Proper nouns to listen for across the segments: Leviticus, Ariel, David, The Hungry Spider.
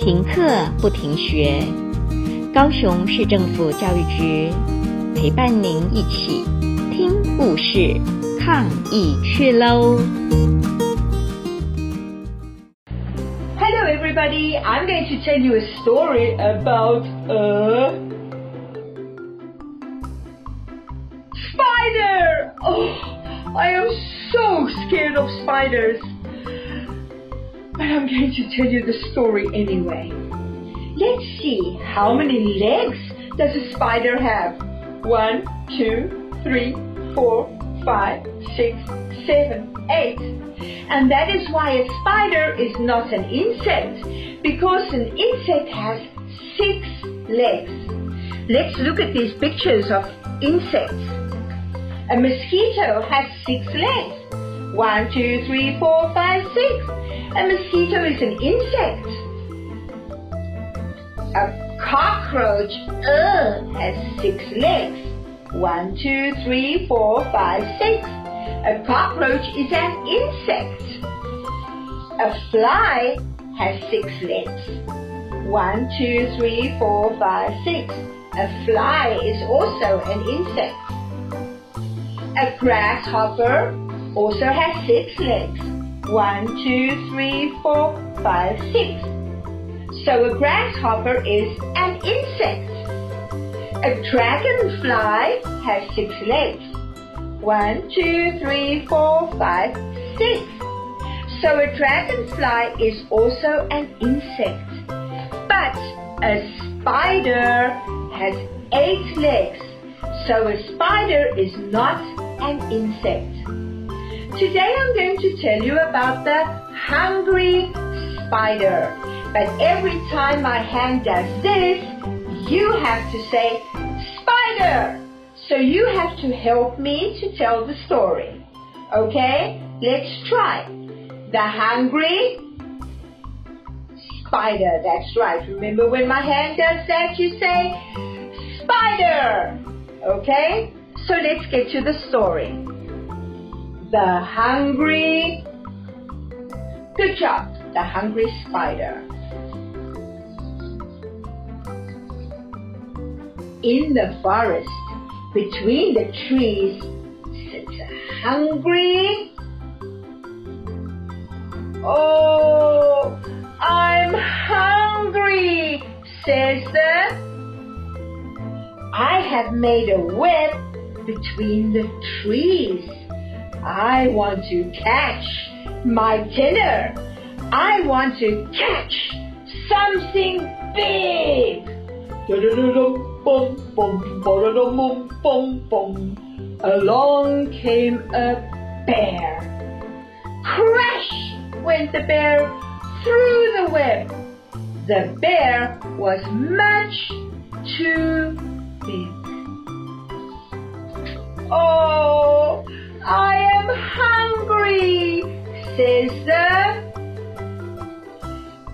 停课不停学，高雄市政府教育局陪伴您一起听故事抗疫去喽 ！Hello everybody, I'm going to tell you a story about a spider. Oh, I am so scared of spiders.But I'm going to tell you the story anyway. Let's see how many legs does a spider have. 1, 2, 3, 4, 5, 6, 7, 8. And that is why a spider is not an insect, because an insect has 6 legs. Let's look at these pictures of insects. A mosquito has 6 legs. 1, 2, 3, 4, 5, 6.A mosquito is an insect. A cockroach has 6 legs. 1, 2, 3, 4, 5, 6. A cockroach is an insect. A fly has 6 legs. 1, 2, 3, 4, 5, 6. A fly is also an insect. A grasshopper also has 6 legs.1, 2, 3, 4, 5, 6. So a grasshopper is an insect. A dragonfly has 6 legs. 1, 2, 3, 4, 5, 6. So a dragonfly is also an insect. But a spider has 8 legs. So a spider is not an insect.Today I'm going to tell you about the hungry spider. But every time my hand does this, you have to say, spider! So you have to help me to tell the story. Okay? Let's try. The hungry spider. That's right. Remember when my hand does that, you say, spider! Okay? So let's get to the story.The hungry, good job, the hungry spider. In the forest, between the trees, sits a hungry, oh, I'm hungry, says the, I have made a web between the trees.I want to catch my dinner. I want to catch something big. Along came a bear. Crash went the bear through the web. The bear was much too big. Oh, I am hungry, says the.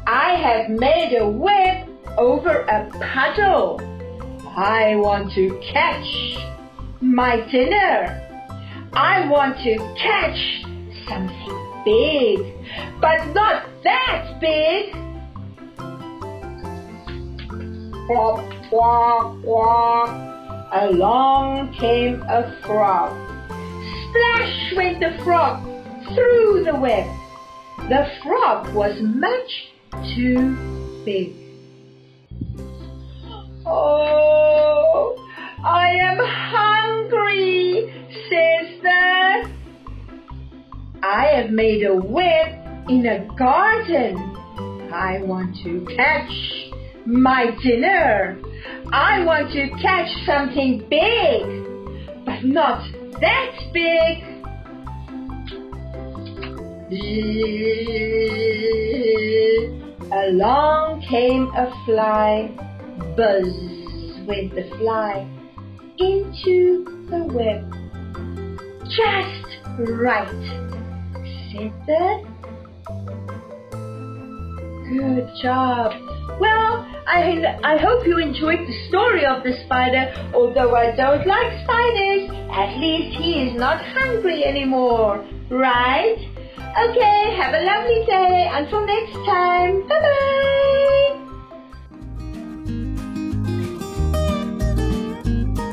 I have made a web over a puddle. I want to catch my dinner. I want to catch something big, but not that big. Quack, quack, quack. Along came a frog.Splash went the frog through the web. The frog was much too big. Oh, I am hungry, says the. I have made a web in a garden. I want to catch my dinner. I want to catch something big, but not that's big. Along came a fly. Buzz went the fly into the web. Just right, said the. Good job. Well, I hope you enjoyed the story of the spider. Although I don't like spiders, at least he is not hungry anymore, right? Okay, have a lovely day. Until next time, bye-bye.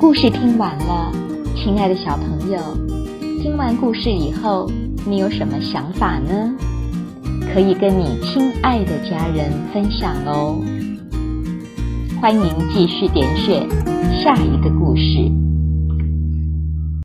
故事听完了，亲爱的小朋友，听完故事以后，你有什么想法呢？可以跟你亲爱的家人分享哦。欢迎继续点选下一个故事。